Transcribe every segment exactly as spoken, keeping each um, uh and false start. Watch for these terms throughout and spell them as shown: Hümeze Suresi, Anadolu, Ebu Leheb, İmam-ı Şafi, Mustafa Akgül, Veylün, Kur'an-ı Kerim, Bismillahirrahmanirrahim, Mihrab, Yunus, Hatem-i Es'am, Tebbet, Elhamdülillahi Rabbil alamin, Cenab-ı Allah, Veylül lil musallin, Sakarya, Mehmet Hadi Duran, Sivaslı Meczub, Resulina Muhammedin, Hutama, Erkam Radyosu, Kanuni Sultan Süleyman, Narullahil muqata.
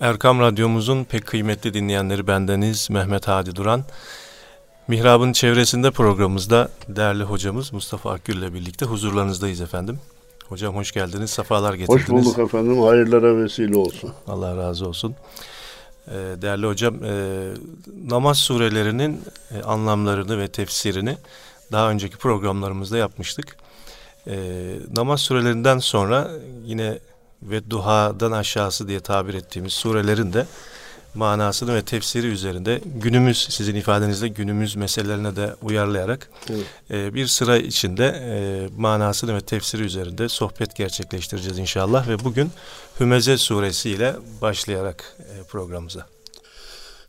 Erkam Radyomuzun pek kıymetli dinleyenleri bendeniz Mehmet Hadi Duran. Mihrab'ın çevresinde programımızda değerli hocamız Mustafa Akgül ile birlikte huzurlarınızdayız efendim. Hocam hoş geldiniz, sefalar getirdiniz. Hoş bulduk efendim, hayırlara vesile olsun. Allah razı olsun. Değerli hocam, namaz surelerinin anlamlarını ve tefsirini daha önceki programlarımızda yapmıştık. Namaz surelerinden sonra yine ve duhadan aşağısı diye tabir ettiğimiz surelerin de manasını ve tefsiri üzerinde günümüz, sizin ifadenizle günümüz meselelerine de uyarlayarak evet. e, bir sıra içinde e, manasını ve tefsiri üzerinde sohbet gerçekleştireceğiz inşallah ve bugün Hümeze Suresi ile başlayarak e, programımıza.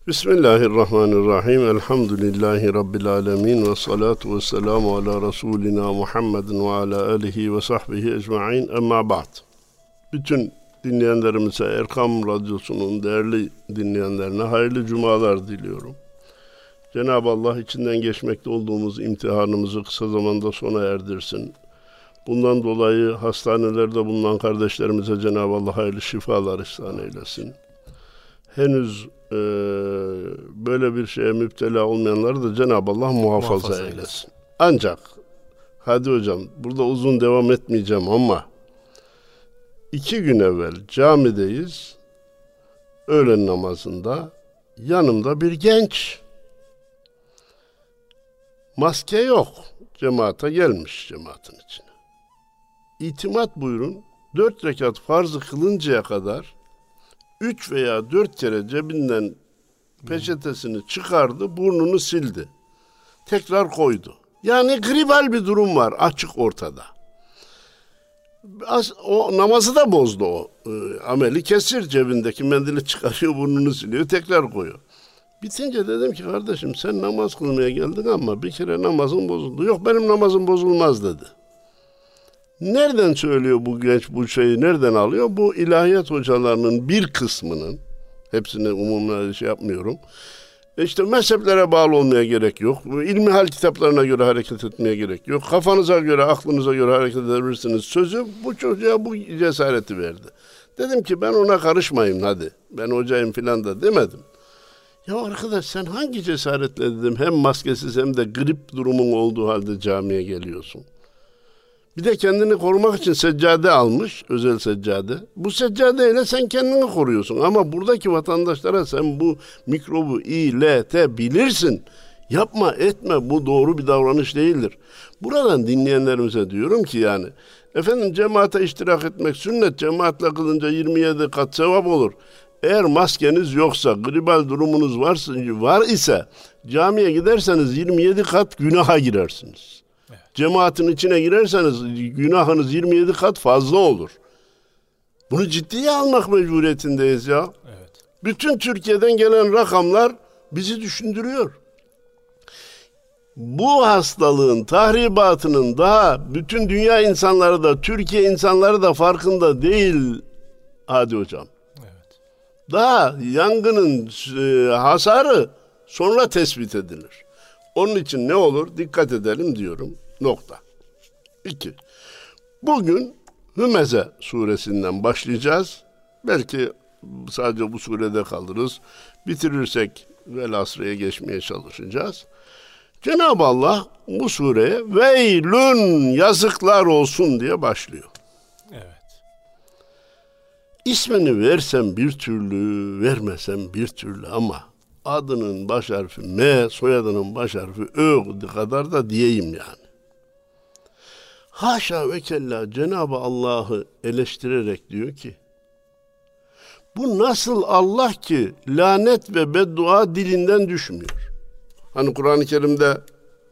Bismillahirrahmanirrahim. Elhamdülillahi Rabbil alamin ve salatu ve selamu ala Resulina Muhammedin ve ala alihi ve sahbihi ecmaîn. Emma ba'd. Bütün dinleyenlerimize, Erkam Radyosu'nun değerli dinleyenlerine hayırlı cumalar diliyorum. Cenab-ı Allah içinden geçmekte olduğumuz imtihanımızı kısa zamanda sona erdirsin. Bundan dolayı hastanelerde bulunan kardeşlerimize Cenab-ı Allah hayırlı şifalar ihsan eylesin. Henüz e, böyle bir şeye müptela olmayanları da Cenab-ı Allah muhafaza, muhafaza eylesin. eylesin. Ancak, hadi hocam, burada uzun devam etmeyeceğim ama İki gün evvel camideyiz, öğlen namazında, yanımda bir genç, maske yok, cemaate gelmiş, cemaatin içine. İtimat buyurun, dört rekat farzı kılıncaya kadar üç veya dört kere cebinden peçetesini çıkardı, burnunu sildi, tekrar koydu. Yani gribal bir durum var açık ortada. O namazı da bozdu o. E, ameli kesir, cebindeki mendili çıkarıyor, burnunu siliyor, tekrar koyuyor. Bitince dedim ki kardeşim sen namaz kılmaya geldin ama bir kere namazın bozuldu. Yok benim namazım bozulmaz dedi. Nereden söylüyor bu genç bu şeyi, nereden alıyor? Bu ilahiyat hocalarının bir kısmının, hepsini umumla şey yapmıyorum. İşte mezheplere bağlı olmaya gerek yok. İlmihal kitaplarına göre hareket etmeye gerek yok. Kafanıza göre, aklınıza göre hareket edebilirsiniz sözü bu çocuğa bu cesareti verdi. Dedim ki ben ona karışmayayım hadi. Ben hocayım filan da demedim. Ya arkadaş sen hangi cesaretle dedim hem maskesiz hem de grip durumun olduğu halde camiye geliyorsun. Bir de kendini korumak için seccade almış, özel seccade. Bu seccadeyle sen kendini koruyorsun. Ama buradaki vatandaşlara sen bu mikrobu iletebilirsin. Yapma, etme. Bu doğru bir davranış değildir. Buradan dinleyenlerimize diyorum ki yani, efendim cemaate iştirak etmek sünnet, cemaatle kılınca yirmi yedi kat sevap olur. Eğer maskeniz yoksa, gribal durumunuz varsa, var ise camiye giderseniz yirmi yedi kat günaha girersiniz. Cemaatin içine girerseniz günahınız yirmi yedi kat fazla olur. Bunu ciddiye almak mecburiyetindeyiz ya. Evet. Bütün Türkiye'den gelen rakamlar bizi düşündürüyor. Bu hastalığın tahribatının daha bütün dünya insanları da Türkiye insanları da farkında değil. Hadi hocam. Evet. Daha yangının e, hasarı sonra tespit edilir. Onun için ne olur? Dikkat edelim diyorum. Nokta. İki. Bugün Hümeze suresinden başlayacağız. Belki sadece bu surede kalırız. Bitirirsek Velasra'ya geçmeye çalışacağız. Cenab-ı Allah bu sureye Veylün yazıklar olsun diye başlıyor. Evet. İsmini versem bir türlü, vermesem bir türlü ama adının baş harfi M, soyadının baş harfi Ö kadar da diyeyim yani. Haşa ve kella Cenab-ı Allah'ı eleştirerek diyor ki, bu nasıl Allah ki lanet ve beddua dilinden düşmüyor. Hani Kur'an-ı Kerim'de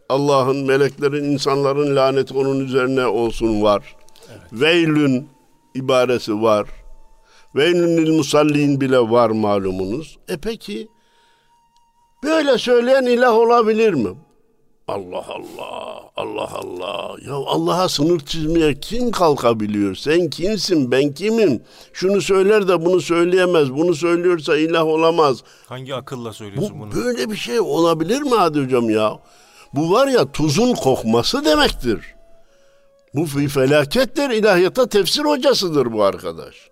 Allah'ın, meleklerin, insanların laneti onun üzerine olsun var. Evet. Veylün ibaresi var. Veylül lil musallin bile var malumunuz. E peki, böyle söyleyen ilah olabilir mi? Allah Allah, Allah Allah. Ya Allah'a sınır çizmeye kim kalkabiliyor? Sen kimsin, ben kimim? Şunu söyler de bunu söyleyemez. Bunu söylüyorsa ilah olamaz. Hangi akılla söylüyorsun bu, bunu? Böyle bir şey olabilir mi hadi hocam ya? Bu var ya tuzun kokması demektir. Bu bir felakettir. İlahiyata tefsir hocasıdır bu arkadaş.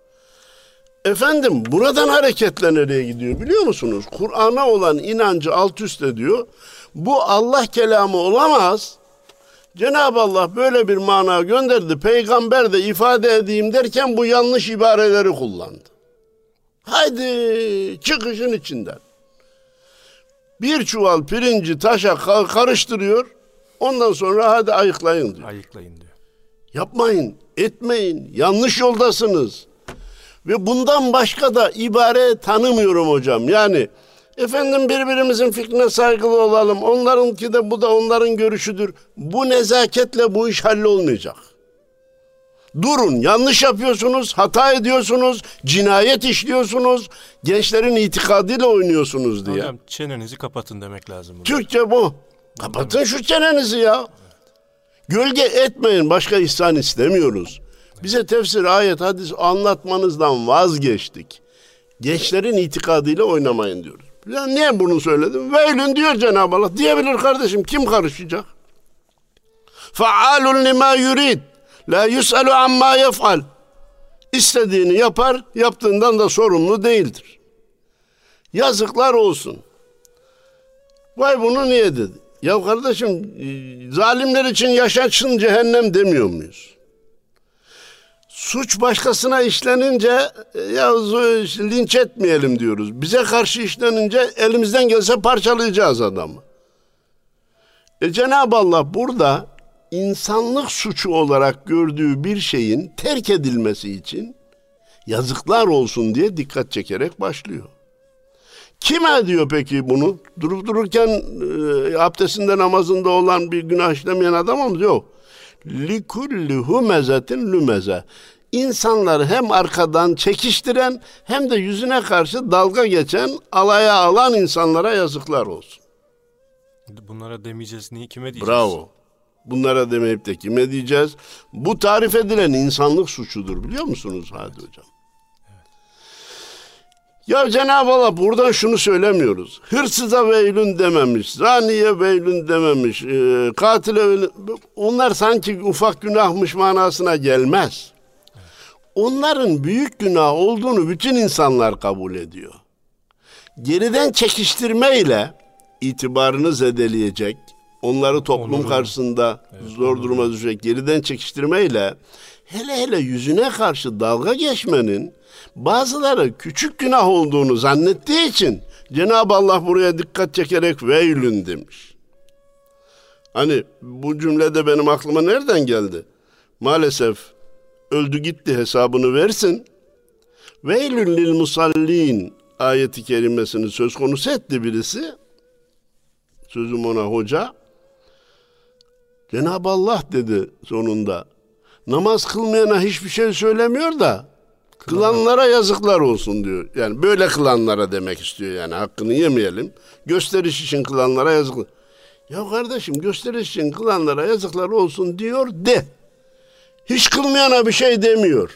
Efendim buradan hareketle nereye gidiyor biliyor musunuz? Kur'an'a olan inancı alt üst ediyor. Bu Allah kelamı olamaz. Cenab-ı Allah böyle bir mana gönderdi. Peygamber de ifade edeyim derken bu yanlış ibareleri kullandı. Haydi çıkışın içinden. Bir çuval pirinci taşa karıştırıyor. Ondan sonra hadi ayıklayın diyor. Ayıklayın diyor. Yapmayın, etmeyin. Yanlış yoldasınız. Ve bundan başka da ibare tanımıyorum hocam. Yani efendim birbirimizin fikrine saygılı olalım. Onlarınki de bu da onların görüşüdür. Bu nezaketle bu iş hallolmayacak. Durun, yanlış yapıyorsunuz, hata ediyorsunuz, cinayet işliyorsunuz, gençlerin itikadıyla oynuyorsunuz diye. Hocam çenenizi kapatın demek lazım. Burada. Türkçe bu. Kapatın şu çenenizi ya. Gölge etmeyin, başka ihsan istemiyoruz. Bize tefsir, ayet, hadis anlatmanızdan vazgeçtik. Gençlerin itikadıyla oynamayın diyoruz. Ya niye bunu söyledim? Veylün diyor Cenab-ı Allah. Diyebilir kardeşim, kim karışacak? Fa'alun lima yurid. La yus'alu amma yef'al. İstediğini yapar, yaptığından da sorumlu değildir. Yazıklar olsun. Vay bunu niye dedi? Ya kardeşim, zalimler için yaşatsın cehennem demiyor muyuz? Suç başkasına işlenince ya linç etmeyelim diyoruz. Bize karşı işlenince elimizden gelse parçalayacağız adamı. E Cenab-ı Allah burada insanlık suçu olarak gördüğü bir şeyin terk edilmesi için yazıklar olsun diye dikkat çekerek başlıyor. Kime diyor peki bunu? Durup dururken e, abdestinde namazında olan bir günah işlemeyen adama mı? Yok. لِكُلِّ هُمَزَةٍ لُمَزَةٍ İnsanları hem arkadan çekiştiren hem de yüzüne karşı dalga geçen, alaya alan insanlara yazıklar olsun. Bunlara demeyeceğiz, niye kime diyeceğiz? Bravo. Bunlara demeyip de kime diyeceğiz? Bu tarif edilen insanlık suçudur biliyor musunuz Hadi evet. Hocam? Evet. Ya Cenab-ı Allah buradan şunu söylemiyoruz. Hırsıza veylün dememiş, zaniye veylün dememiş, e, katile veylün. Onlar sanki ufak günahmış manasına gelmez. Evet. Onların büyük günah olduğunu bütün insanlar kabul ediyor. Geriden çekiştirme ile itibarını zedeleyecek, onları toplum Onurlu. karşısında evet, zor duruma düşecek geriden çekiştirmeyle, hele hele yüzüne karşı dalga geçmenin bazıları küçük günah olduğunu zannettiği için Cenab-ı Allah buraya dikkat çekerek veylün demiş. Hani bu cümlede benim aklıma nereden geldi? Maalesef öldü gitti, hesabını versin. Veylül lil musallin ayeti kerimesini söz konusu etti birisi. Sözüm ona hoca. Cenab-ı Allah dedi sonunda. Namaz kılmayana hiçbir şey söylemiyor da kılanlara yazıklar olsun diyor. Yani böyle kılanlara demek istiyor yani, hakkını yemeyelim. Gösteriş için kılanlara yazıklar. Ya kardeşim gösteriş için kılanlara yazıklar olsun diyor de. Hiç kılmayana bir şey demiyor.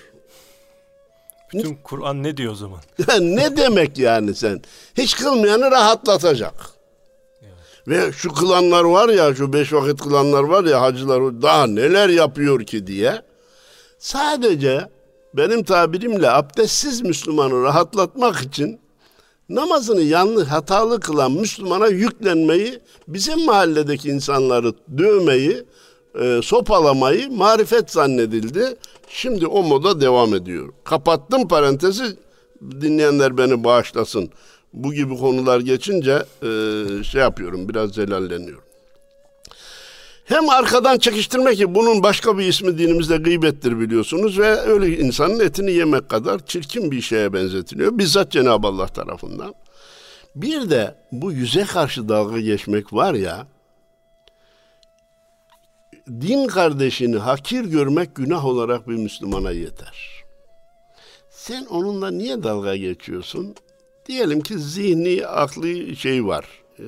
Bütün Kur'an ne diyor o zaman? Ne demek yani sen? Hiç kılmayanı rahatlatacak. Ve şu kılanlar var ya, şu beş vakit kılanlar var ya, hacılar daha neler yapıyor ki diye. Sadece benim tabirimle abdestsiz Müslümanı rahatlatmak için namazını yanlış, hatalı kılan Müslümana yüklenmeyi, bizim mahalledeki insanları dövmeyi, e, sopalamayı marifet zannedildi. Şimdi o moda devam ediyor. Kapattım parantezi, dinleyenler beni bağışlasın. Bu gibi konular geçince e, şey yapıyorum, biraz zelalleniyorum. Hem arkadan çekiştirmek ki bunun başka bir ismi dinimizde gıybettir biliyorsunuz ve öyle insanın etini yemek kadar çirkin bir şeye benzetiliyor. Bizzat Cenab-ı Allah tarafından. Bir de bu yüze karşı dalga geçmek var ya, din kardeşini hakir görmek günah olarak bir Müslümana yeter. Sen onunla niye dalga geçiyorsun? Diyelim ki zihni, akli şey var. Ee,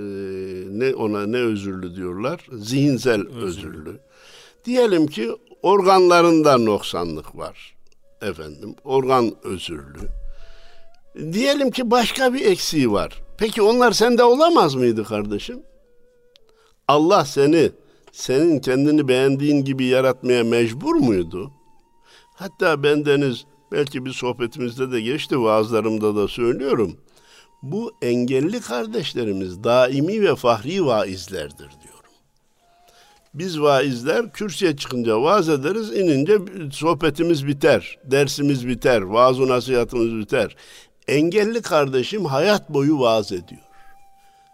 ne ona ne özürlü diyorlar? Zihinsel özürlü. özürlü. Diyelim ki organlarında noksanlık var. Efendim, organ özürlü. Diyelim ki başka bir eksiği var. Peki onlar sende olamaz mıydı kardeşim? Allah seni, senin kendini beğendiğin gibi yaratmaya mecbur muydu? Hatta bendeniz belki bir sohbetimizde de geçti, vaazlarımda da söylüyorum. Bu engelli kardeşlerimiz daimi ve fahri vaizlerdir diyorum. Biz vaizler kürsüye çıkınca vaaz ederiz, inince sohbetimiz biter, dersimiz biter, vaaz-ı nasihatımız biter. Engelli kardeşim hayat boyu vaaz ediyor.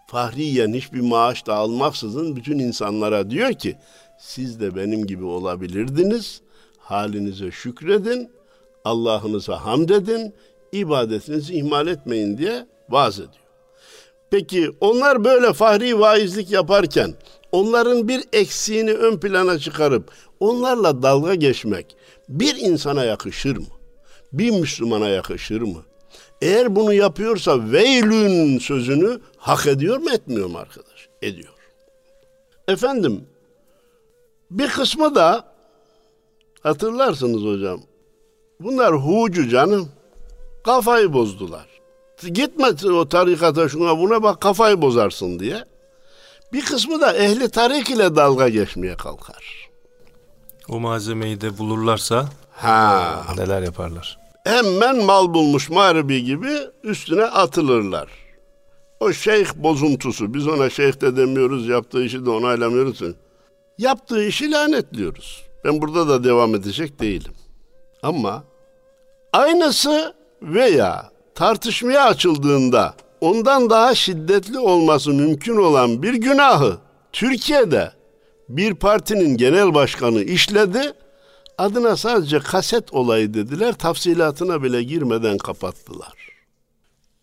Fahriyen hiçbir maaş da almaksızın bütün insanlara diyor ki, siz de benim gibi olabilirdiniz, halinize şükredin, Allah'ınıza hamd edin, ibadetinizi ihmal etmeyin diye vaaz ediyor. Peki onlar böyle fahri vaizlik yaparken onların bir eksiğini ön plana çıkarıp onlarla dalga geçmek bir insana yakışır mı? Bir Müslümana yakışır mı? Eğer bunu yapıyorsa veylün sözünü hak ediyor mu, etmiyor mu arkadaş? Ediyor. Efendim, bir kısmı da hatırlarsınız hocam, bunlar hucu canım, kafayı bozdular. Gitme o tarikata, şuna buna bak, kafayı bozarsın diye. Bir kısmı da ehli tarik ile dalga geçmeye kalkar. O malzemeyi de bulurlarsa ha, neler yaparlar? Hemen mal bulmuş mağribi gibi üstüne atılırlar. O şeyh bozuntusu, biz ona şeyh de demiyoruz, yaptığı işi de onaylamıyoruz. Yaptığı işi lanetliyoruz. Ben burada da devam edecek değilim. Ama aynısı veya tartışmaya açıldığında ondan daha şiddetli olması mümkün olan bir günahı Türkiye'de bir partinin genel başkanı işledi. Adına sadece kaset olayı dediler, tafsilatına bile girmeden kapattılar.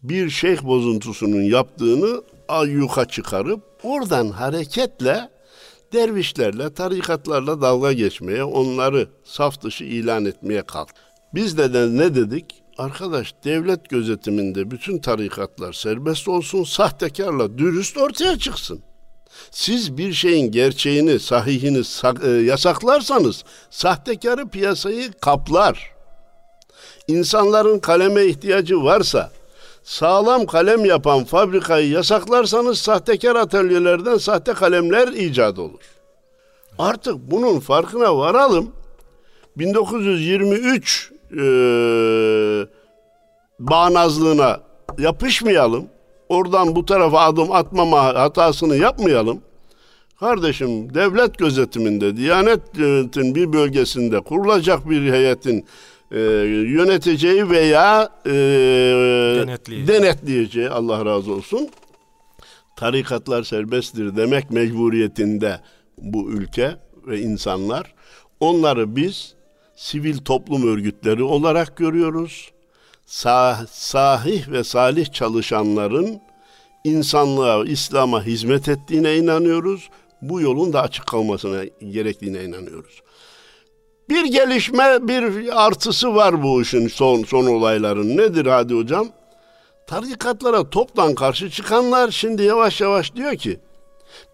Bir şeyh bozuntusunun yaptığını ayyuka çıkarıp oradan hareketle dervişlerle, tarikatlarla dalga geçmeye, onları saf dışı ilan etmeye kalktı. Biz de, de ne dedik? Arkadaş, devlet gözetiminde bütün tarikatlar serbest olsun, sahtekarla dürüst ortaya çıksın. Siz bir şeyin gerçeğini, sahihini yasaklarsanız sahtekarı piyasayı kaplar. İnsanların kaleme ihtiyacı varsa, sağlam kalem yapan fabrikayı yasaklarsanız sahtekar atölyelerden sahte kalemler icat olur. Artık bunun farkına varalım. bin dokuz yüz yirmi üç e, bağnazlığına yapışmayalım. Oradan bu tarafa adım atmama hatasını yapmayalım. Kardeşim, devlet gözetiminde, Diyanet'in bir bölgesinde kurulacak bir heyetin e, yöneteceği veya e, denetleyici. denetleyeceği, Allah razı olsun, tarikatlar serbesttir demek mecburiyetinde bu ülke ve insanlar. Onları biz sivil toplum örgütleri olarak görüyoruz. Sah- sahih ve salih çalışanların insanlığa, İslam'a hizmet ettiğine inanıyoruz. Bu yolun da açık kalmasına gerektiğine inanıyoruz. Bir gelişme, bir artısı var bu işin son, son olayların. Nedir hadi hocam? Tarikatlara toptan karşı çıkanlar şimdi yavaş yavaş diyor ki,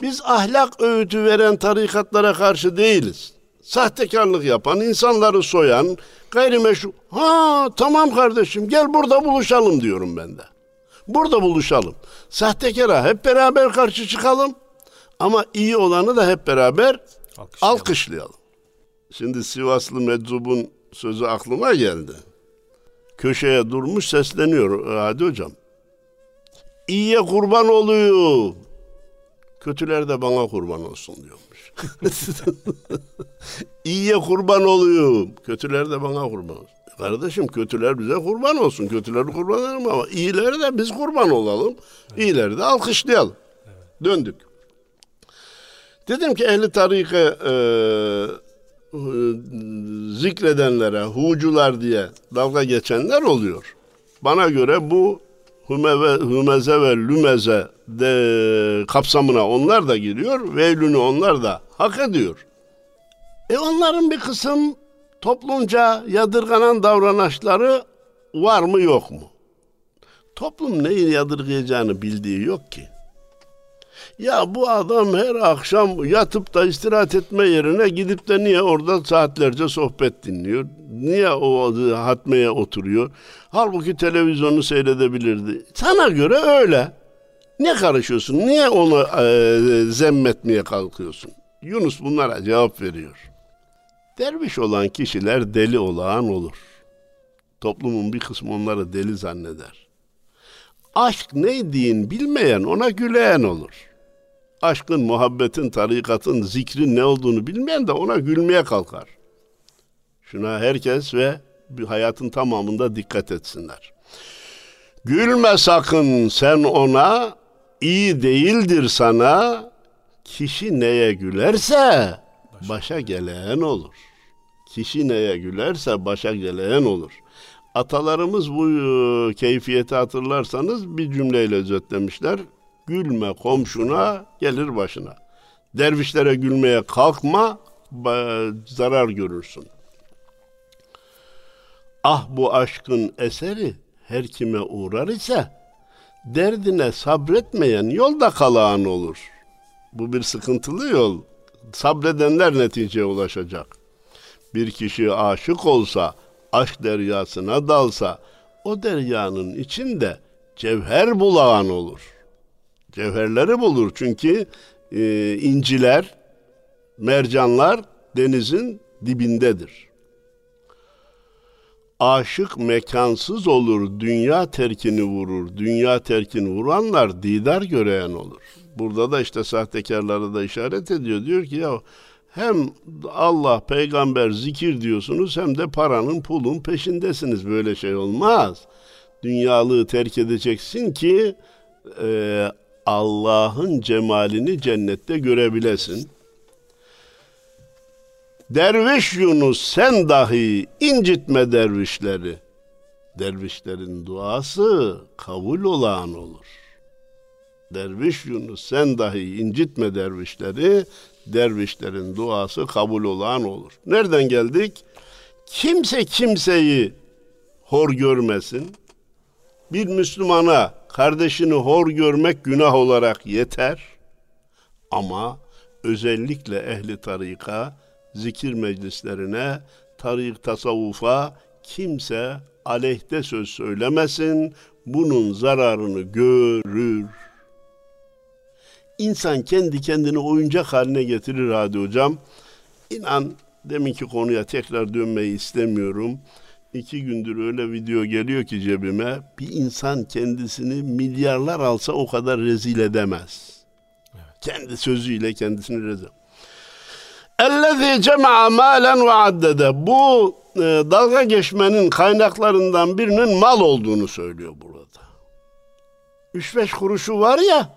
biz ahlak öğütü veren tarikatlara karşı değiliz. Sahtekarlık yapan, insanları soyan, gayrimeşru... Ha tamam kardeşim, gel burada buluşalım diyorum ben de. Burada buluşalım. Sahtekara hep beraber karşı çıkalım. Ama iyi olanı da hep beraber alkışlayalım. alkışlayalım. Şimdi Sivaslı Meczub'un sözü aklıma geldi. Köşeye durmuş sesleniyor hadi hocam. İyiye kurban oluyor, kötüler de bana kurban olsun diyormuş. İyiye kurban olayım, kötüler de bana kurban olsun. Kardeşim, kötüler bize kurban olsun. Kötüleri kurban edelim ama iyileri de biz kurban olalım. Evet. İyileri de alkışlayalım. Evet. Döndük. Dedim ki ehli tarika e, zikredenlere, hucular diye dalga geçenler oluyor. Bana göre bu Hümeze ve Lümeze de kapsamına onlar da giriyor. Veylünü onlar da hak ediyor. E onların bir kısım toplumca yadırganan davranışları var mı, yok mu? Toplum neyi yadırgayacağını bildiği yok ki. Ya bu adam her akşam yatıp da istirahat etme yerine gidip de niye orada saatlerce sohbet dinliyor? Niye o hatmeye oturuyor? Halbuki televizyonu seyredebilirdi. Sana göre öyle. Ne karışıyorsun? Niye onu e, zemmetmeye kalkıyorsun? Yunus bunlara cevap veriyor. Derviş olan kişiler deli olağan olur. Toplumun bir kısmı onları deli zanneder. Aşk neydiğini bilmeyen ona güleyen olur. Aşkın, muhabbetin, tarikatın, zikrin ne olduğunu bilmeyen de ona gülmeye kalkar. Şuna herkes ve hayatın tamamında dikkat etsinler. Gülme sakın sen ona, iyi değildir sana. Kişi neye gülerse başa gelen olur. Kişi neye gülerse başa gelen olur. Atalarımız bu keyfiyeti hatırlarsanız bir cümleyle özetlemişler. Gülme komşuna gelir başına. Dervişlere gülmeye kalkma, zarar görürsün. Ah bu aşkın eseri her kime uğrar ise, derdine sabretmeyen yolda kalan olur. Bu bir sıkıntılı yol. Sabredenler neticeye ulaşacak. Bir kişi aşık olsa, aşk deryasına dalsa, o deryanın içinde cevher bulağan olur. Cevherleri bulur çünkü e, inciler, mercanlar denizin dibindedir. Aşık mekansız olur, dünya terkini vurur. Dünya terkini vuranlar didar göreyen olur. Burada da işte sahtekarlara da işaret ediyor. Diyor ki ya hem Allah, peygamber, zikir diyorsunuz hem de paranın, pulun peşindesiniz. Böyle şey olmaz. Dünyalığı terk edeceksin ki e, Allah'ın cemalini cennette görebilesin. Derviş Yunus sen dahi incitme dervişleri. Dervişlerin duası kabul olağan olur. Derviş Yunus sen dahi incitme dervişleri. Dervişlerin duası kabul olağan olur. Nereden geldik? Kimse kimseyi hor görmesin. Bir Müslümana kardeşini hor görmek günah olarak yeter. Ama özellikle ehli tarika, zikir meclislerine, tarik tasavvufa kimse aleyhte söz söylemesin. Bunun zararını görür. İnsan kendi kendini oyuncak haline getirir hadi hocam. İnan deminki konuya tekrar dönmeyi istemiyorum. İki gündür öyle video geliyor ki cebime. Bir insan kendisini milyarlar alsa o kadar rezil edemez. Evet. Kendi sözüyle kendisini rezil edemez. اَلَّذ۪ي جَمَعَ مَالًا وَعَدَّدَ Bu e, dalga geçmenin kaynaklarından birinin mal olduğunu söylüyor burada. Üç beş kuruşu var ya,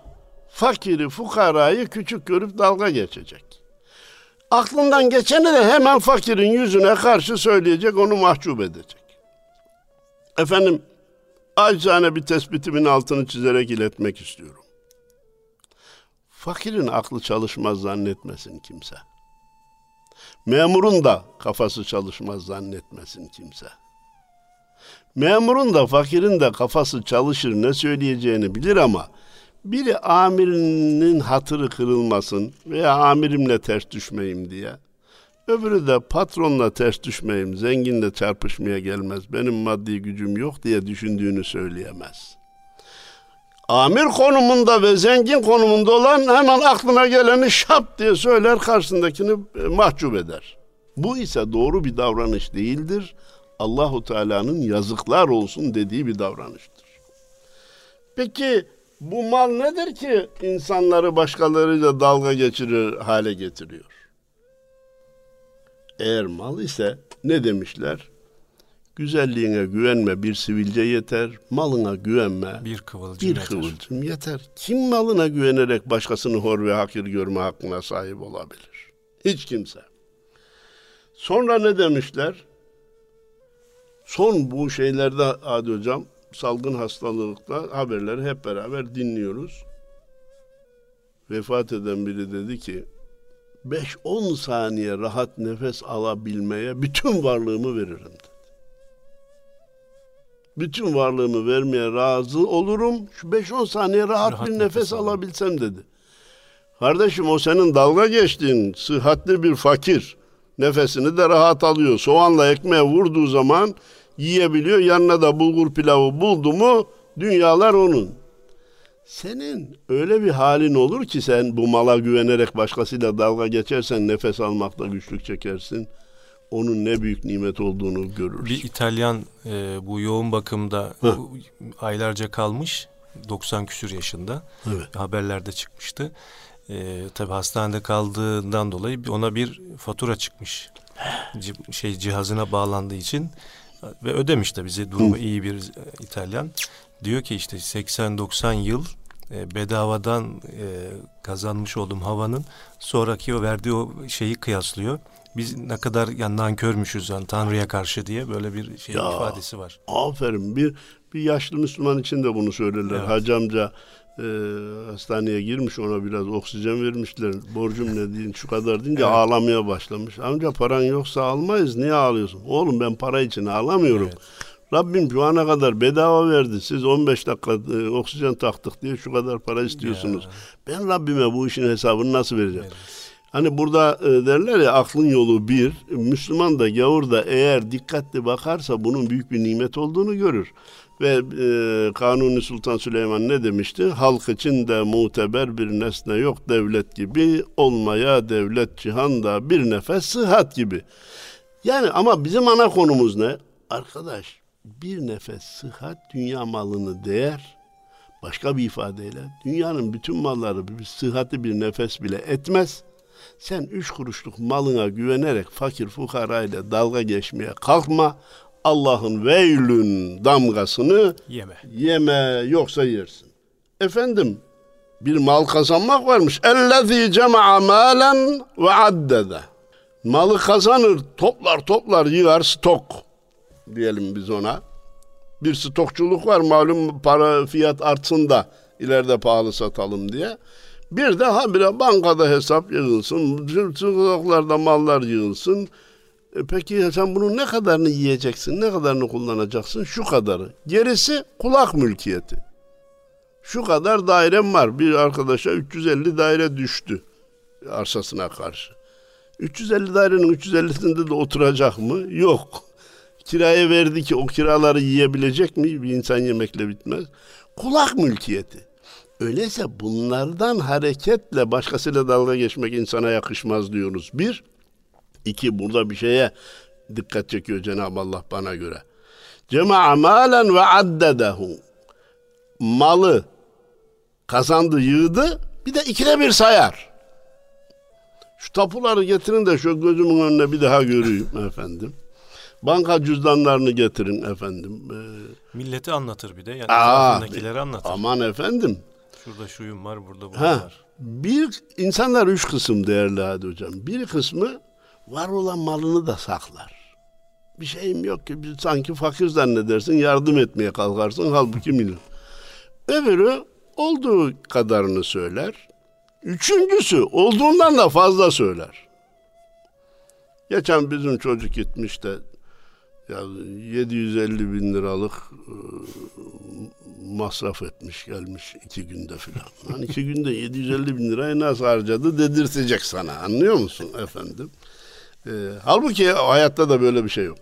fakiri, fukarayı küçük görüp dalga geçecek. Aklından geçeni de hemen fakirin yüzüne karşı söyleyecek, onu mahcup edecek. Efendim, acizane bir tespitimin altını çizerek iletmek istiyorum. Fakirin aklı çalışmaz zannetmesin kimse. Memurun da kafası çalışmaz zannetmesin kimse. Memurun da fakirin de kafası çalışır, ne söyleyeceğini bilir ama biri amirinin hatırı kırılmasın veya amirimle ters düşmeyeyim diye. Öbürü de patronla ters düşmeyeyim, zenginle çarpışmaya gelmez, benim maddi gücüm yok diye düşündüğünü söyleyemez. Amir konumunda ve zengin konumunda olan hemen aklına geleni şap diye söyler, karşısındakini mahcup eder. Bu ise doğru bir davranış değildir. Allahu Teala'nın yazıklar olsun dediği bir davranıştır. Peki bu mal nedir ki insanları başkalarıyla dalga geçirir hale getiriyor? Eğer mal ise ne demişler? Güzelliğine güvenme bir sivilce yeter, malına güvenme bir kıvılcım, bir kıvılcım yeter. yeter. Kim malına güvenerek başkasını hor ve hakir görme hakkına sahip olabilir? Hiç kimse. Sonra ne demişler? Son bu şeylerde Adi Hocam, salgın hastalıkta haberleri hep beraber dinliyoruz. Vefat eden biri dedi ki, beş on saniye rahat nefes alabilmeye bütün varlığımı veririm. Bütün varlığımı vermeye razı olurum. Şu beş on saniye rahat, rahat bir nefes, nefes alabilsem dedi. Kardeşim o senin dalga geçtiğin sıhhatli bir fakir. Nefesini de rahat alıyor. Soğanla ekmeğe vurduğu zaman yiyebiliyor. Yanına da bulgur pilavı buldu mu dünyalar onun. Senin öyle bir halin olur ki sen bu mala güvenerek başkasıyla dalga geçersen nefes almakta güçlük çekersin. onun ne büyük nimet olduğunu görürüz. Bir İtalyan e, bu yoğun bakımda Heh. aylarca kalmış, doksan küsur yaşında, evet. haberlerde çıkmıştı. E, tabii hastanede kaldığından dolayı ona bir fatura çıkmış. Şey, cihazına bağlandığı için ve ödemiş tabii. Bizi durumu iyi bir İtalyan. Diyor ki işte seksen doksan yıl bedavadan kazanmış olduğum havanın sonraki o verdiği o şeyi kıyaslıyor. Biz ne kadar yani nankörmüşüz yani Tanrı'ya karşı diye böyle bir şey ya, ifadesi var. Aferin. Bir bir yaşlı Müslüman için de bunu söylerler. Evet. Hacı amca e, hastaneye girmiş, ona biraz oksijen vermişler. Borcum ne diyeyim şu kadar deyince evet. ağlamaya başlamış. Amca paran yoksa almayız, niye ağlıyorsun? Oğlum ben para için ağlamıyorum. Evet. Rabbim şu ana kadar bedava verdi. Siz on beş dakika e, oksijen taktık diye şu kadar para istiyorsunuz. Ya. Ben Rabbime bu işin hesabını nasıl vereceğim? Evet. Hani burada derler ya, aklın yolu bir. Müslüman da gavur da eğer dikkatli bakarsa bunun büyük bir nimet olduğunu görür. Ve e, Kanuni Sultan Süleyman ne demişti? Halk için de muteber bir nesne yok devlet gibi. Olmaya devlet cihanda bir nefes sıhhat gibi. Yani ama bizim ana konumuz ne? Arkadaş, bir nefes sıhhat dünya malını değer. Başka bir ifadeyle dünyanın bütün malları bir sıhhati bir nefes bile etmez. Sen üç kuruşluk malına güvenerek fakir fukarayla dalga geçmeye kalkma. Allah'ın veylün damgasını yeme. yeme yoksa yersin. Efendim, bir mal kazanmak varmış. Ellezî cema'a mâlen ve addede. Malı kazanır, toplar toplar yığar, stok diyelim biz ona. Bir stokçuluk var malum, para fiyat artsın da ileride pahalı satalım diye. Bir de habire bankada hesap yığılsın, sokaklarda mallar yığılsın. E peki sen bunun ne kadarını yiyeceksin, ne kadarını kullanacaksın? Şu kadarı. Gerisi kulak mülkiyeti. Şu kadar dairem var. Bir arkadaşa üç yüz elli daire düştü arsasına karşı. üç yüz elli dairenin üç yüz ellisinde de oturacak mı? Yok. Kiraya verdi ki o kiraları yiyebilecek mi? Bir insan yemekle bitmez. Kulak mülkiyeti. Öyleyse bunlardan hareketle başkasıyla dalga geçmek insana yakışmaz diyoruz. Bir, iki, burada bir şeye dikkat çekiyor Cenab-ı Allah bana göre. Cema'a malen ve addedehu. Malı kazandı, yığdı, bir de ikide bir sayar. Şu tapuları getirin de şu gözümün önüne bir daha göreyim efendim. Banka cüzdanlarını getirin efendim. Ee, Milleti anlatır bir de. Yani etrafındakileri anlatır. Aman efendim. Şurada şuyum var, burada bu var. Bir, insanlar üç kısım değerli hadi hocam. Bir kısmı var olan malını da saklar. Bir şeyim yok ki, sanki fakir zannedersin, yardım etmeye kalkarsın, halbuki milyon. Öbürü olduğu kadarını söyler. Üçüncüsü olduğundan da fazla söyler. Geçen bizim çocuk gitmiş de ya yedi yüz elli bin liralık e, masraf etmiş gelmiş iki günde filan. Hani iki günde yedi yüz elli bin lirayı nasıl harcadı dedirtecek sana, anlıyor musun efendim? E, halbuki hayatta da böyle bir şey yok.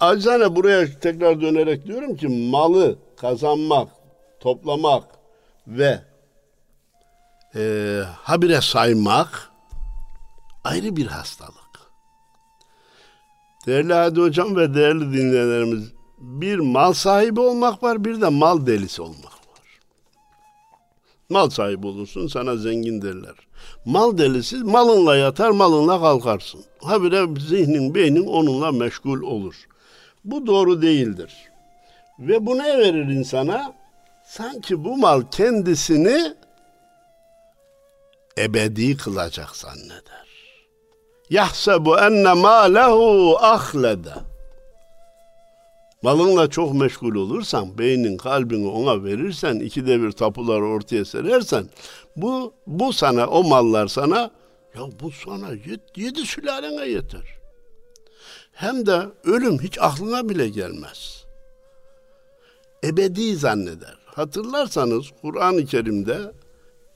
Acizane buraya tekrar dönerek diyorum ki malı kazanmak, toplamak ve e, habire saymak ayrı bir hastalık. Değerli Hadi Hocam ve değerli dinleyenlerimiz, bir mal sahibi olmak var, bir de mal delisi olmak var. Mal sahibi olursun, sana zengin derler. Mal delisi, malınla yatar, malınla kalkarsın. Habire zihnin, beynin onunla meşgul olur. Bu doğru değildir. Ve bu ne verir insana? Sanki bu mal kendisini ebedi kılacak zanneder. Yahsebu enne mâlehu ahlede. Malınla çok meşgul olursan, beynin kalbini ona verirsen, ikide bir tapuları ortaya serersen, bu bu sana, o mallar sana, ya bu sana yedi, yedi sülalene yeter. Hem de ölüm hiç aklına bile gelmez. Ebedi zanneder. Hatırlarsanız Kur'an-ı Kerim'de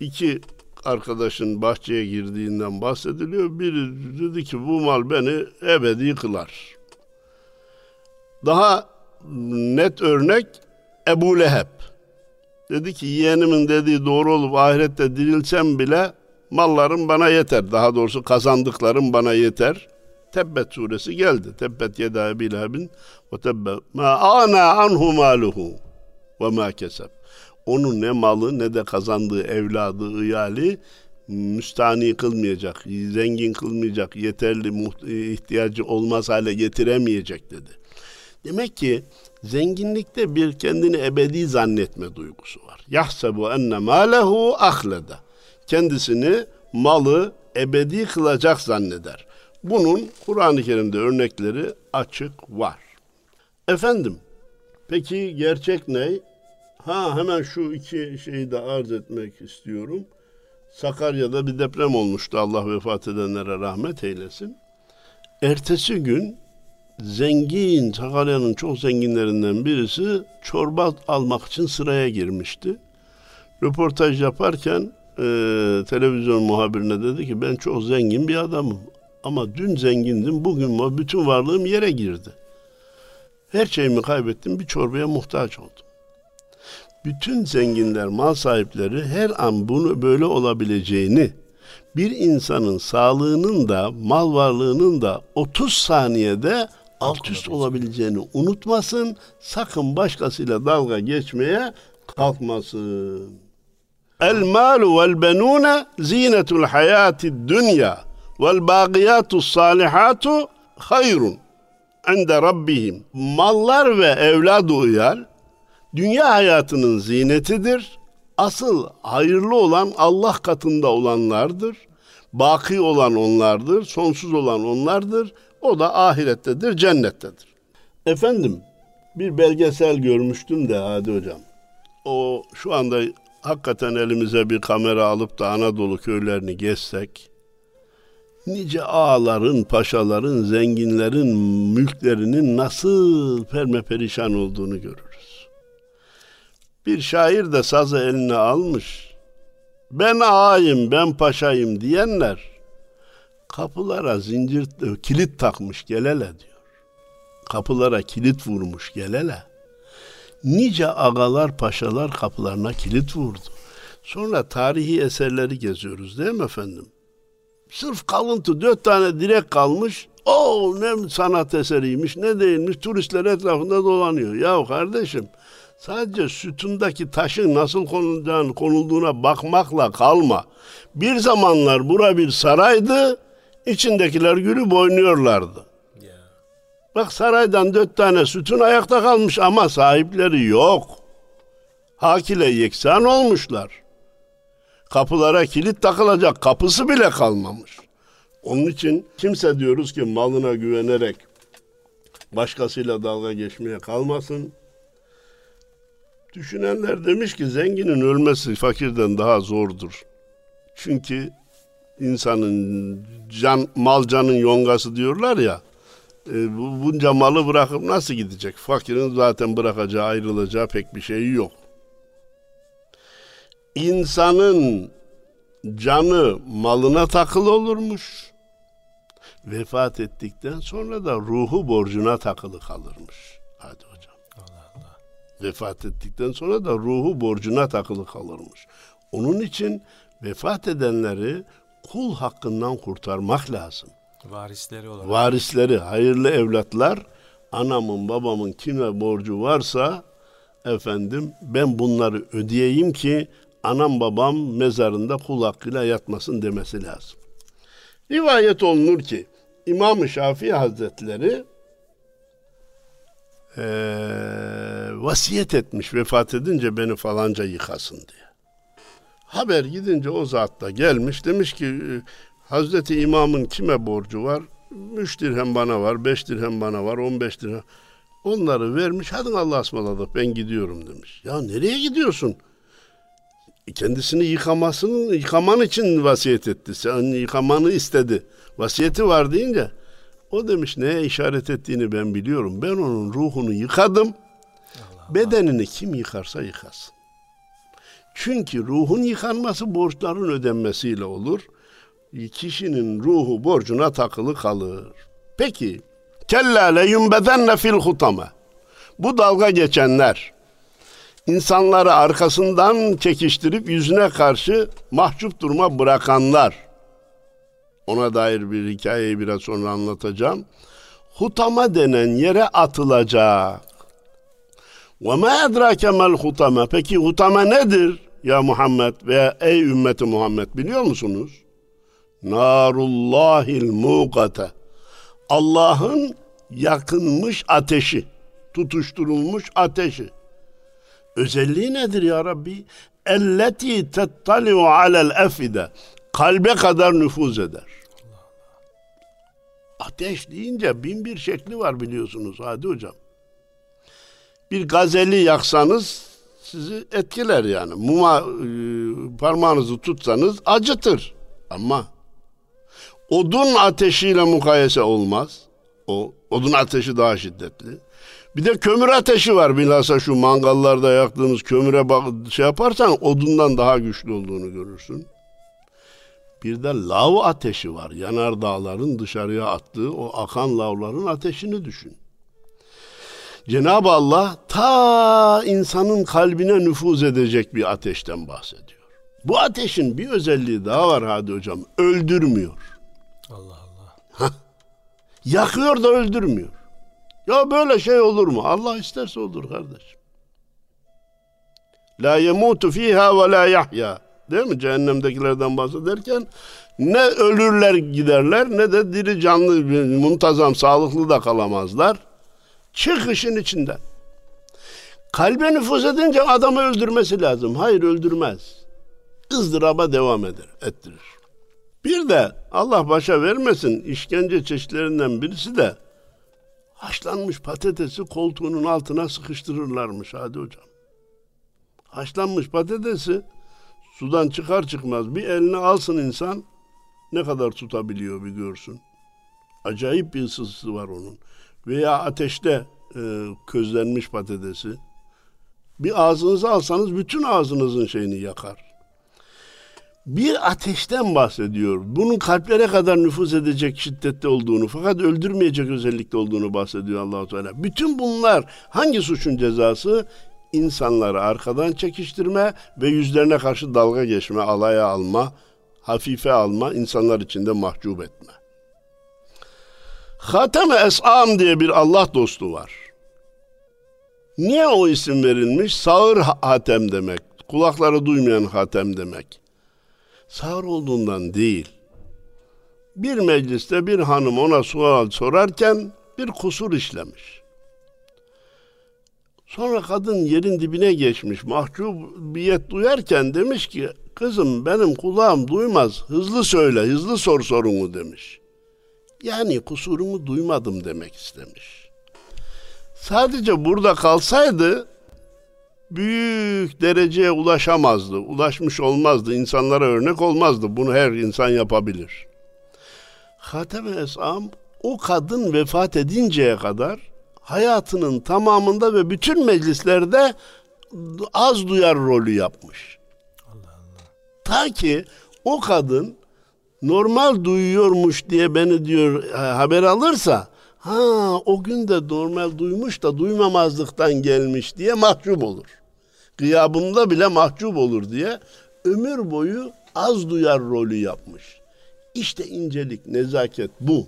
iki arkadaşın bahçeye girdiğinden bahsediliyor. Biri dedi ki bu mal beni ebedi kılar. Daha net örnek Ebu Leheb. Dedi ki yeğenimin dediği doğru olup ahirette dirilsem bile mallarım bana yeter. Daha doğrusu kazandıklarım bana yeter. Tebbet suresi geldi. Tebbet yeda Ebu Leheb'in ve tebbe ma ana anhu maluhu ve ma keseb. Onun ne malı ne de kazandığı evladı, iyali müstani kılmayacak, zengin kılmayacak, yeterli ihtiyacı olmaz hale getiremeyecek dedi. Demek ki zenginlikte bir kendini ebedi zannetme duygusu var. Yahsebu enne malehu ahleda. Kendisini, malı ebedi kılacak zanneder. Bunun Kur'an-ı Kerim'de örnekleri açık var. Efendim, peki gerçek ne? Ha, hemen şu iki şeyi de arz etmek istiyorum. Sakarya'da bir deprem olmuştu. Allah vefat edenlere rahmet eylesin. Ertesi gün zengin, Sakarya'nın çok zenginlerinden birisi çorba almak için sıraya girmişti. Röportaj yaparken e, televizyon muhabirine dedi ki, ben çok zengin bir adamım. Ama dün zengindim, bugün bütün varlığım yere girdi. Her şeyimi kaybettim, bir çorbaya muhtaç oldum. Bütün zenginler, mal sahipleri her an bunu böyle olabileceğini, bir insanın sağlığının da mal varlığının da otuz saniyede alt üst olabileceğini unutmasın, sakın başkasıyla dalga geçmeye kalkmasın. El malu vel benune zinetul hayatid dünya vel bagiyatus salihatu hayrun inde rabbihim. Mallar ve evlad uyar dünya hayatının zinetidir. Asıl hayırlı olan Allah katında olanlardır. Baki olan onlardır. Sonsuz olan onlardır. O da ahirettedir, cennettedir. Efendim, bir belgesel görmüştüm de Hadi Hocam. O şu anda hakikaten elimize bir kamera alıp da Anadolu köylerini gezsek, nice ağaların, paşaların, zenginlerin, mülklerinin nasıl permeperişan olduğunu görürüz. Bir şair de sazı eline almış, ben ağayım, ben paşayım diyenler, kapılara zincir, kilit takmış gelele diyor. Kapılara kilit vurmuş gelele. Nice ağalar, paşalar kapılarına kilit vurdu. Sonra tarihi eserleri geziyoruz değil mi efendim? Sırf kalıntı, dört tane direk kalmış, o ne sanat eseriymiş, ne değilmiş, turistler etrafında dolanıyor. Yahu kardeşim, sadece sütundaki taşın nasıl konulduğuna bakmakla kalma. Bir zamanlar bura bir saraydı, içindekiler gülüp oynuyorlardı. Yeah. Bak, saraydan dört tane sütun ayakta kalmış ama sahipleri yok. Hak ile yeksan olmuşlar. Kapılara kilit takılacak kapısı bile kalmamış. Onun için kimse diyoruz ki malına güvenerek başkasıyla dalga geçmeye kalmasın. Düşünenler demiş ki zenginin ölmesi fakirden daha zordur. Çünkü insanın can, mal canın yongası diyorlar ya, e, bunca malı bırakıp nasıl gidecek? Fakirin zaten bırakacağı, ayrılacağı pek bir şeyi yok. İnsanın canı malına takılı olurmuş. Vefat ettikten sonra da ruhu borcuna takılı kalırmış. Hadi hocam. Vefat ettikten sonra da ruhu borcuna takılı kalırmış. Onun için vefat edenleri kul hakkından kurtarmak lazım. Varisleri olarak. Varisleri, hayırlı evlatlar, anamın babamın kime borcu varsa efendim ben bunları ödeyeyim ki anam babam mezarında kul hakkıyla yatmasın demesi lazım. Rivayet olunur ki İmam-ı Şafi Hazretleri Ee, vasiyet etmiş vefat edince beni falanca yıkasın diye. Haber gidince o zat da gelmiş, demiş ki Hazreti İmam'ın kime borcu var? Üç dirhem bana var, beş dirhem bana var, on beş dirhem. Onları vermiş, hadi Allah'a ısmarladık ben gidiyorum demiş. Ya nereye gidiyorsun? Kendisini yıkamasının, yıkaman için vasiyet etti. Sen yıkamanı istedi. Vasiyeti var deyince o demiş neye işaret ettiğini ben biliyorum. Ben onun ruhunu yıkadım. Allah bedenini Allah. Kim yıkarsa yıkasın. Çünkü ruhun yıkanması borçların ödenmesiyle olur. Kişinin ruhu borcuna takılı kalır. Peki. Kella le yunbezenne fil hutama. Bu dalga geçenler insanları arkasından çekiştirip yüzüne karşı mahcup duruma bırakanlar. Ona dair bir hikayeyi biraz sonra anlatacağım. Hutama denen yere atılacak. وَمَا اَدْرَاكَ مَا الْحُتَمَا. Peki hutama nedir ya Muhammed veya ey ümmeti Muhammed, biliyor musunuz? Narullahil muqata. Allah'ın yakınmış ateşi, tutuşturulmuş ateşi. Özelliği nedir ya Rabbi? اَلَّتِي تَتَّلِعُ عَلَى الْاَفِدَ. Kalbe kadar nüfuz eder. Ateş deyince bin bir şekli var biliyorsunuz Hadi Hocam. Bir gazeli yaksanız sizi etkiler yani. Muma, e, parmağınızı tutsanız acıtır. Ama odun ateşiyle mukayese olmaz. O odun ateşi daha şiddetli. Bir de kömür ateşi var. Bilhassa şu mangallarda yaktığınız kömüre bak, şey yaparsan odundan daha güçlü olduğunu görürsün. Bir de lav ateşi var. Yanardağların dışarıya attığı o akan lavların ateşini düşün. Cenab-ı Allah ta insanın kalbine nüfuz edecek bir ateşten bahsediyor. Bu ateşin bir özelliği daha var Hadi Hocam. Öldürmüyor. Allah Allah. Yakıyor da öldürmüyor. Ya böyle şey olur mu? Allah isterse olur kardeşim. La yemutu fiha ve la yahya. Değil mi? Cehennemdekilerden bahsederken ne ölürler giderler ne de diri canlı, muntazam, sağlıklı da kalamazlar. Çık işin içinden. Kalbe nüfuz edince adamı öldürmesi lazım. Hayır, öldürmez. Izdıraba devam eder, ettirir. Bir de Allah başa vermesin, işkence çeşitlerinden birisi de haşlanmış patatesi koltuğunun altına sıkıştırırlarmış Hadi Hocam. Haşlanmış patatesi sudan çıkar çıkmaz bir eline alsın insan, ne kadar tutabiliyor bir görsün. Acayip bir ısısı var onun. Veya ateşte e, közlenmiş patatesi. Bir ağzınıza alsanız bütün ağzınızın şeyini yakar. Bir ateşten bahsediyor. Bunun kalplere kadar nüfuz edecek şiddette olduğunu, fakat öldürmeyecek özellikle olduğunu bahsediyor Allah-u Teala. Bütün bunlar hangi suçun cezası? İnsanları arkadan çekiştirme ve yüzlerine karşı dalga geçme, alaya alma, hafife alma, insanlar içinde mahcup etme. Hatem-i Es'am diye bir Allah dostu var. Niye o isim verilmiş? Sağır Hatem demek. Kulakları duymayan Hatem demek. Sağır olduğundan değil. Bir mecliste bir hanım ona sual sorarken bir kusur işlemiş. Sonra kadın yerin dibine geçmiş. Mahcubiyet duyarken demiş ki, kızım benim kulağım duymaz. Hızlı söyle, hızlı sor sorunu demiş. Yani kusurumu duymadım demek istemiş. Sadece burada kalsaydı büyük dereceye ulaşamazdı, ulaşmış olmazdı, insanlara örnek olmazdı. Bunu her insan yapabilir. Hatem-i Es'am o kadın vefat edinceye kadar hayatının tamamında ve bütün meclislerde az duyar rolü yapmış. Allah Allah. Ta ki o kadın normal duyuyormuş diye beni diyor haber alırsa, ha o gün de normal duymuş da duymamazlıktan gelmiş diye mahcup olur. Gıyabımda bile mahcup olur diye ömür boyu az duyar rolü yapmış. İşte incelik, nezaket bu.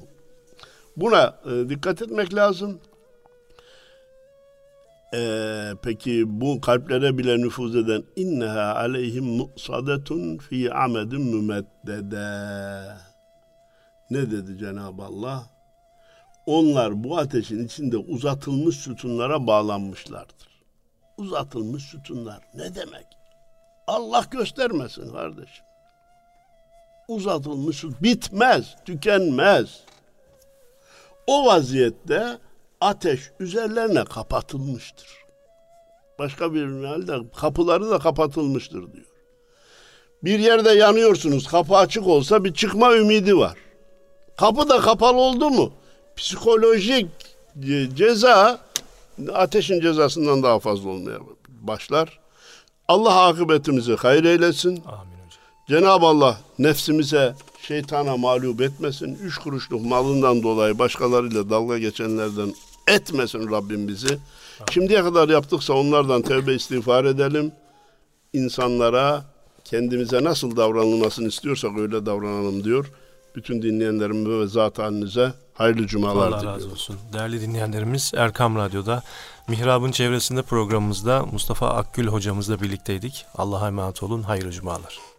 Buna e, dikkat etmek lazım. Ee, peki bu kalplere bile nüfuz eden inneha aleyhim muqsadetun fi amedin mümeddede. Ne dedi Cenab-ı Allah? Onlar bu ateşin içinde uzatılmış sütunlara bağlanmışlardır. Uzatılmış sütunlar ne demek? Allah göstermesin kardeşim. Uzatılmış sütun bitmez, tükenmez. O vaziyette ateş üzerlerine kapatılmıştır. Başka bir mealde kapıları da kapatılmıştır diyor. Bir yerde yanıyorsunuz, kapı açık olsa bir çıkma ümidi var. Kapı da kapalı oldu mu? Psikolojik ceza ateşin cezasından daha fazla olmaya başlar. Allah akıbetimizi hayır eylesin. Amin hocam. Cenab-ı Allah nefsimize, şeytana mağlup etmesin. Üç kuruşluk malından dolayı başkalarıyla dalga geçenlerden etmesin Rabbim bizi. Şimdiye kadar yaptıksa onlardan tövbe istiğfar edelim. İnsanlara kendimize nasıl davranılmasını istiyorsak öyle davranalım diyor. bütün dinleyenlerime ve zat halinize hayırlı cumalar diliyorum. Allah razı olsun. Değerli dinleyenlerimiz, Erkam Radyo'da Mihrab'ın çevresinde programımızda Mustafa Akgül hocamızla birlikteydik. Allah'a emanet olun, hayırlı cumalar.